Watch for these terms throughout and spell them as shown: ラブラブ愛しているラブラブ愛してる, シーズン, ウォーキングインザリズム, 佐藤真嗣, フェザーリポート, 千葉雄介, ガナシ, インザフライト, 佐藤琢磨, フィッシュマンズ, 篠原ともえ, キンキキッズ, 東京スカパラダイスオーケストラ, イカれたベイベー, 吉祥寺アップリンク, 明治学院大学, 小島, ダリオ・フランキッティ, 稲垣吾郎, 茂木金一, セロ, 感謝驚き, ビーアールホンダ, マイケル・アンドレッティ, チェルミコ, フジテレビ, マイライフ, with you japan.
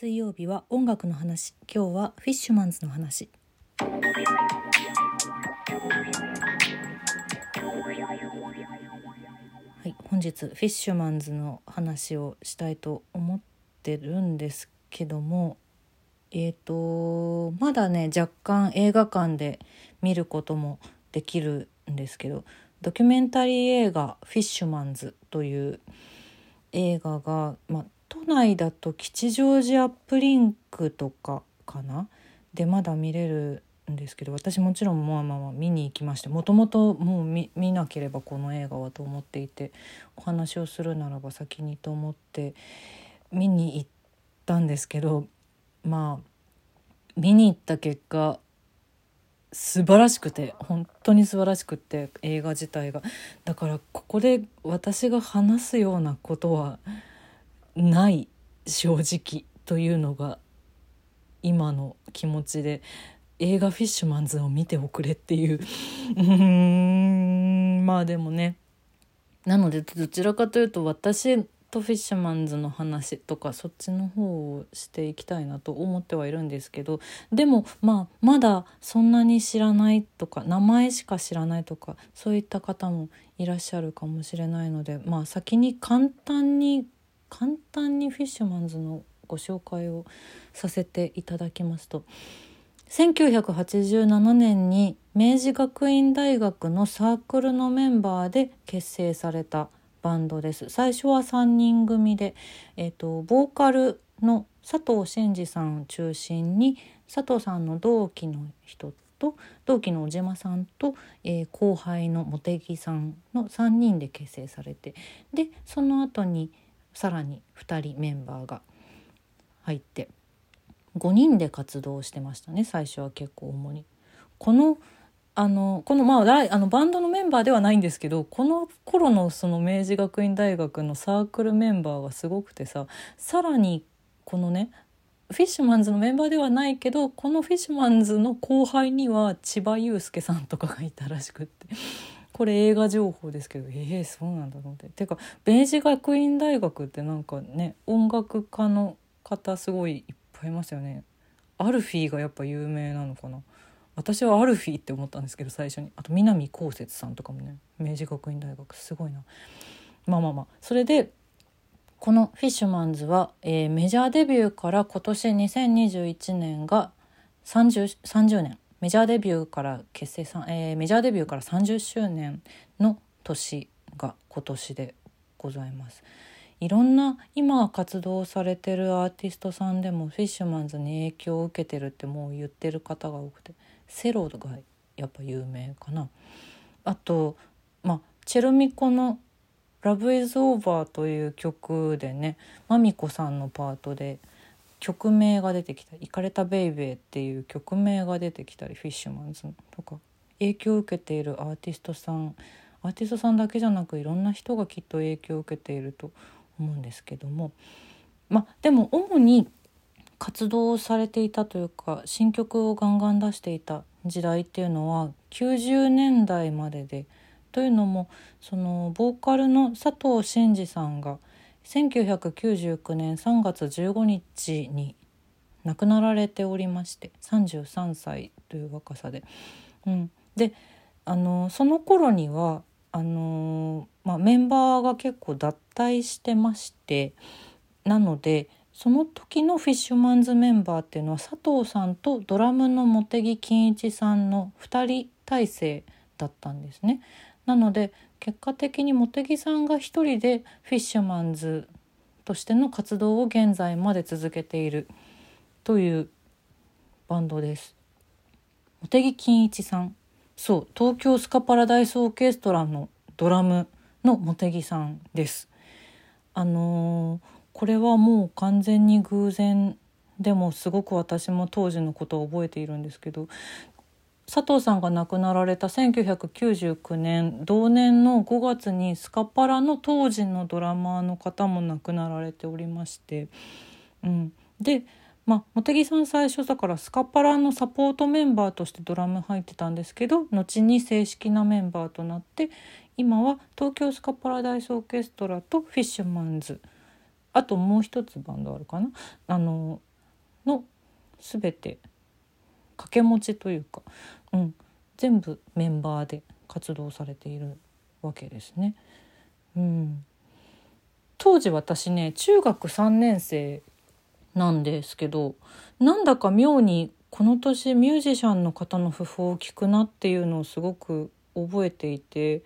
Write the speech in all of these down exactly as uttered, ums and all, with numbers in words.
水曜日は音楽の話。今日はフィッシュマンズの話。はい、本日フィッシュマンズの話をしたいと思ってるんですけども、えーとまだね若干映画館で見ることもできるんですけど、ドキュメンタリー映画フィッシュマンズという映画が、まあ、都内だと吉祥寺アップリンクとかかなでまだ見れるんですけど、私もちろんまあまあ見に行きまして、もともともう 見, 見なければこの映画はと思っていて、お話をするならば先にと思って見に行ったんですけど、まあ見に行った結果素晴らしくて、本当に素晴らしくって映画自体が、だからここで私が話すようなことはない正直というのが今の気持ちで、映画フィッシュマンズを見ておくれっていううーんまあでもね、なのでどちらかというと私とフィッシュマンズの話とかそっちの方をしていきたいなと思ってはいるんですけど、でも、まあ、まだそんなに知らないとか名前しか知らないとかそういった方もいらっしゃるかもしれないので、まあ、先に簡単に簡単にフィッシュマンズのご紹介をさせていただきますと、せんきゅうひゃくはちじゅうななねんに明治学院大学のサークルのメンバーで結成されたバンドです。最初はさんにん組で、えーと、ボーカルの佐藤真嗣さんを中心に佐藤さんの同期の人と同期の小島さんと、えー、後輩の茂木さんのさんにんで結成されて、でその後にさらにふたりメンバーが入ってごにんで活動してましたね。最初は結構主にこのあのこのまあ、あのバンドのメンバーではないんですけど、この頃のその明治学院大学のサークルメンバーがすごくてさ、さらにこのねフィッシュマンズのメンバーではないけど、このフィッシュマンズの後輩には千葉雄介さんとかがいたらしくって、これ映画情報ですけど、えー、そうなんだろうって。てか明治学院大学ってなんかね音楽家の方すごいいっぱいいましたよね。アルフィーがやっぱ有名なのかな。私はアルフィーって思ったんですけど最初に、あと南こうせつさんとかもね、明治学院大学すごいな。まあまあまあ、それでこのフィッシュマンズは、えー、メジャーデビューから今年にせんにじゅういちねんが さんじゅう, さんじゅうねん、メジャーデビューから結成さん、えー、メジャーデビューからさんじゅっしゅうねんの年が今年でございます。いろんな今活動されてるアーティストさんでもフィッシュマンズに影響を受けてるってもう言ってる方が多くて、セロがやっぱ有名かな。あと、まあ、チェルミコのラブイズオーバーという曲でね、マミコさんのパートで曲名が出てきたり、イカれたベイベーっていう曲名が出てきたり、フィッシュマンズとか影響を受けているアーティストさん、アーティストさんだけじゃなくいろんな人がきっと影響を受けていると思うんですけども、まあでも主に活動をされていたというか新曲をガンガン出していた時代っていうのはきゅうじゅうねんだいまでで、というのもそのボーカルの佐藤真嗣さんがせんきゅうひゃくきゅうじゅうきゅうねんさんがつじゅうごにちに亡くなられておりまして、さんじゅうさんさいという若さで、うん、であのその頃にはあの、まあ、メンバーが結構脱退してまして、なのでその時のフィッシュマンズメンバーっていうのは佐藤さんとドラムの茂木金一さんのふたり体制だったんですね。なので結果的に茂木さんが一人でフィッシュマンズとしての活動を現在まで続けているというバンドです。茂木金一さん、そう東京スカパラダイスオーケストラのドラムの茂木さんです。あのーこれはもう完全に偶然でもすごく私も当時のことを覚えているんですけど、佐藤さんが亡くなられたせんきゅうひゃくきゅうじゅうきゅうねん同年のごがつにスカパラの当時のドラマーの方も亡くなられておりまして、うん、で、まあ、茂木さん最初だからスカパラのサポートメンバーとしてドラム入ってたんですけど、後に正式なメンバーとなって今は東京スカパラダイスオーケストラとフィッシュマンズ、あともう一つバンドあるかな、あののすべて掛け持ちというか、うん、全部メンバーで活動されているわけですね、うん、当時私ね中学さんねんせいなんですけど、なんだか妙にこの年ミュージシャンの方の訃報を聞くなっていうのをすごく覚えていて、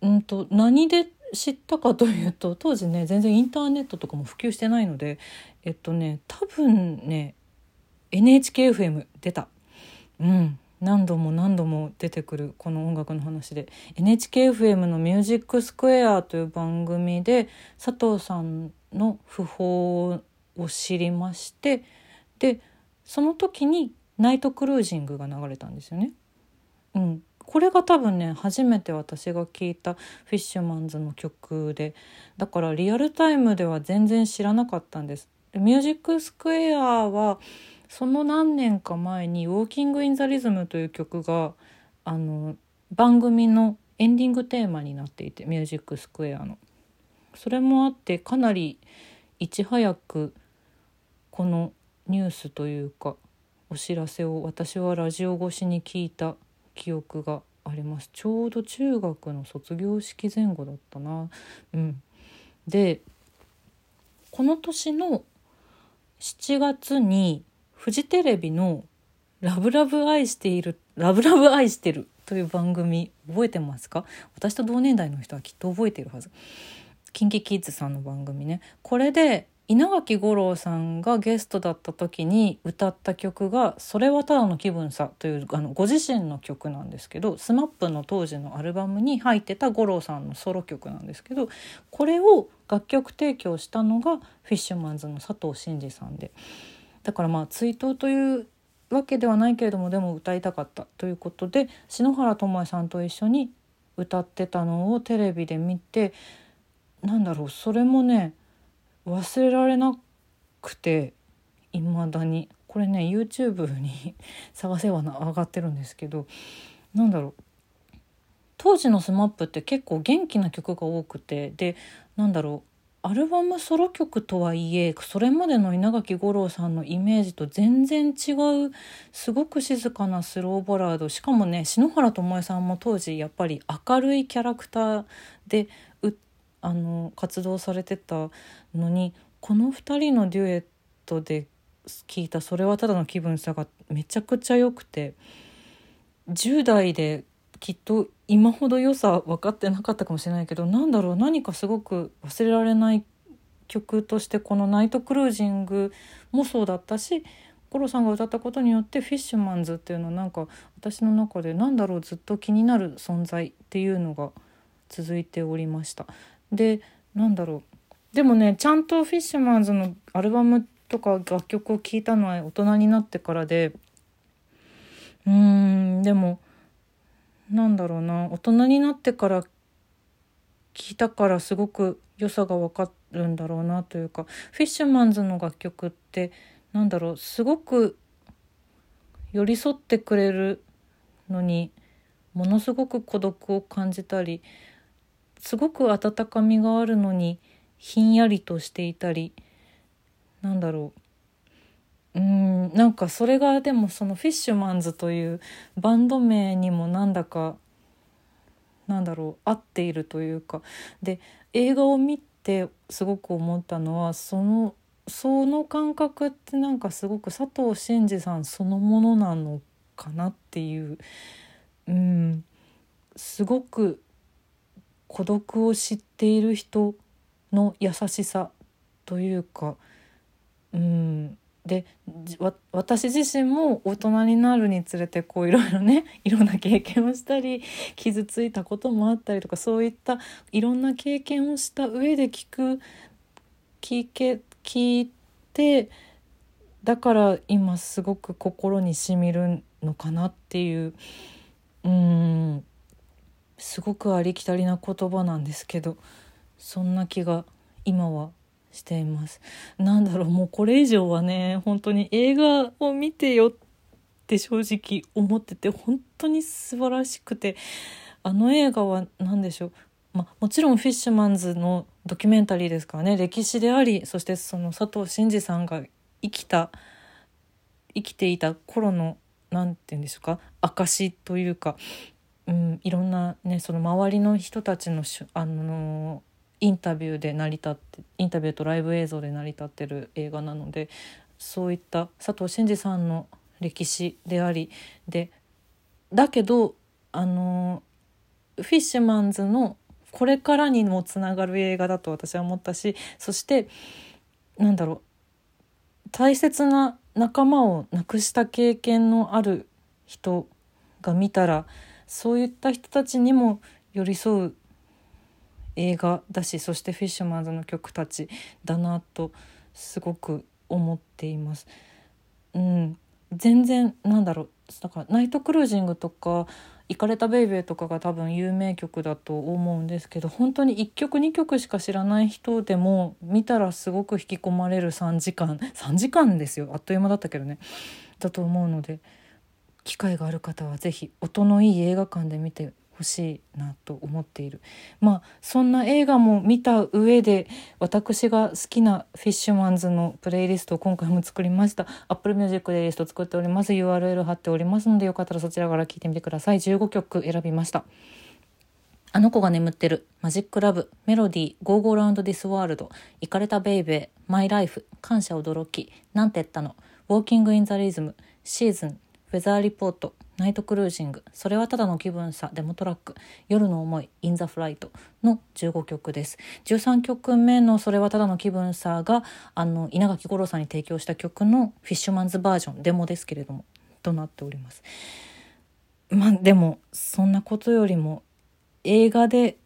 うんと何で知ったかというと、当時ね全然インターネットとかも普及してないので、えっとね多分ね エヌエイチケーエフエム 出た、うん、何度も何度も出てくるこの音楽の話で エヌエイチケーエフエム のミュージックスクエアという番組で佐藤さんの訃報を知りまして、でその時にナイトクルージングが流れたんですよね、うんこれが多分ね初めて私が聴いたフィッシュマンズの曲で、だからリアルタイムでは全然知らなかったんです。ミュージックスクエアはその何年か前にウォーキングインザリズムという曲があの番組のエンディングテーマになっていて、ミュージックスクエアのそれもあってかなりいち早くこのニュースというかお知らせを私はラジオ越しに聞いた記憶があります。ちょうど中学の卒業式前後だったな、うん、でこの年のしちがつにフジテレビのラブラブ愛しているラブラブ愛してるという番組覚えてますか？私と同年代の人はきっと覚えているはず。キンキキッズさんの番組ね。これで稲垣吾郎さんがゲストだった時に歌った曲がそれはただの気分さというあのご自身の曲なんですけど、 スマップ の当時のアルバムに入ってた吾郎さんのソロ曲なんですけど、これを楽曲提供したのがフィッシュマンズの佐藤真二さんで、だからまあ追悼というわけではないけれどもでも歌いたかったということで篠原ともえさんと一緒に歌ってたのをテレビで見て、なんだろうそれもね忘れられなくて、いまだにこれね YouTube に探せば上がってるんですけど、なんだろう当時の スマップ って結構元気な曲が多くて、でなんだろうアルバムソロ曲とはいえそれまでの稲垣吾郎さんのイメージと全然違うすごく静かなスローバラード、しかもね篠原ともえさんも当時やっぱり明るいキャラクターであの活動されてたのに、このふたりのデュエットで聴いたそれはただの気分さがめちゃくちゃ良くて、じゅう代できっと今ほど良さ分かってなかったかもしれないけど、なんだろう何かすごく忘れられない曲としてこのナイトクルージングもそうだったし、吾郎さんが歌ったことによってフィッシュマンズっていうのはなんか私の中でなんだろうずっと気になる存在っていうのが続いておりました。でなんだろうでもねちゃんとフィッシュマンズのアルバムとか楽曲を聴いたのは大人になってからで、うーんでもなんだろうな大人になってから聴いたからすごく良さが分かるんだろうなというか、フィッシュマンズの楽曲ってなんだろうすごく寄り添ってくれるのにものすごく孤独を感じたり、すごく温かみがあるのにひんやりとしていたり、なんだろううーんなんかそれがでもそのフィッシュマンズというバンド名にもなんだかなんだろう合っているというか、で映画を見てすごく思ったのはそのその感覚ってなんかすごく佐藤真二さんそのものなのかなっていう、うんすごく孤独を知っている人の優しさというか、うん、でわ私自身も大人になるにつれてこういろいろねいろんな経験をしたり傷ついたこともあったりとか、そういったいろんな経験をした上で聞く聞け聞いてだから今すごく心に染みるのかなっていう、うんすごくありきたりな言葉なんですけど、そんな気が今はしています。なんだろうもうこれ以上はね本当に映画を見てよって正直思ってて、本当に素晴らしくて、あの映画は何でしょう、まあ、もちろんフィッシュマンズのドキュメンタリーですからね、歴史でありそしてその佐藤真二さんが生きた生きていた頃のなんて言うんですか、証というか、うん、いろんなねその周りの人たちの、あのインタビューで成り立ってインタビューとライブ映像で成り立ってる映画なので、そういった佐藤真二さんの歴史でありで、だけどあのフィッシュマンズのこれからにもつながる映画だと私は思ったし、そしてなんだろう、大切な仲間を亡くした経験のある人が見たら、そういった人たちにも寄り添う映画だし、そしてフィッシュマンズの曲たちだなとすごく思っています。うん、全然なんだろう、だからナイトクルージングとかイカれたベイベーとかが多分有名曲だと思うんですけど、本当にいっきょくにきょくしか知らない人でも見たらすごく引き込まれるさんじかんさんじかんですよ、あっという間だったけどね、だと思うので、機会がある方はぜひ音のいい映画館で見てほしいなと思っている。まあそんな映画も見た上で、私が好きなフィッシュマンズのプレイリストを今回も作りました。 Apple Music プレイリスト作っております。 ユーアールエル 貼っておりますので、よかったらそちらから聞いてみてください。じゅうごきょく選びました。あの子が眠ってる、マジックラブ、メロディー、ゴーゴーラウンドディスワールド、イカれたベイベー、マイライフ、感謝驚き、なんて言ったの、ウォーキングインザリズム、シーズン、フェザーリポート、ナイトクルージング、それはただの気分差、デモトラック、夜の思い、インザフライトのじゅうごきょくです。じゅうさんきょくめのそれはただの気分差が、あの稲垣吾郎さんに提供した曲のフィッシュマンズバージョン、デモですけれどもとなっております。まあでもそんなことよりも映画で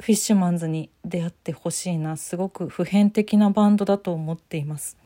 フィッシュマンズに出会ってほしいな、すごく普遍的なバンドだと思っています。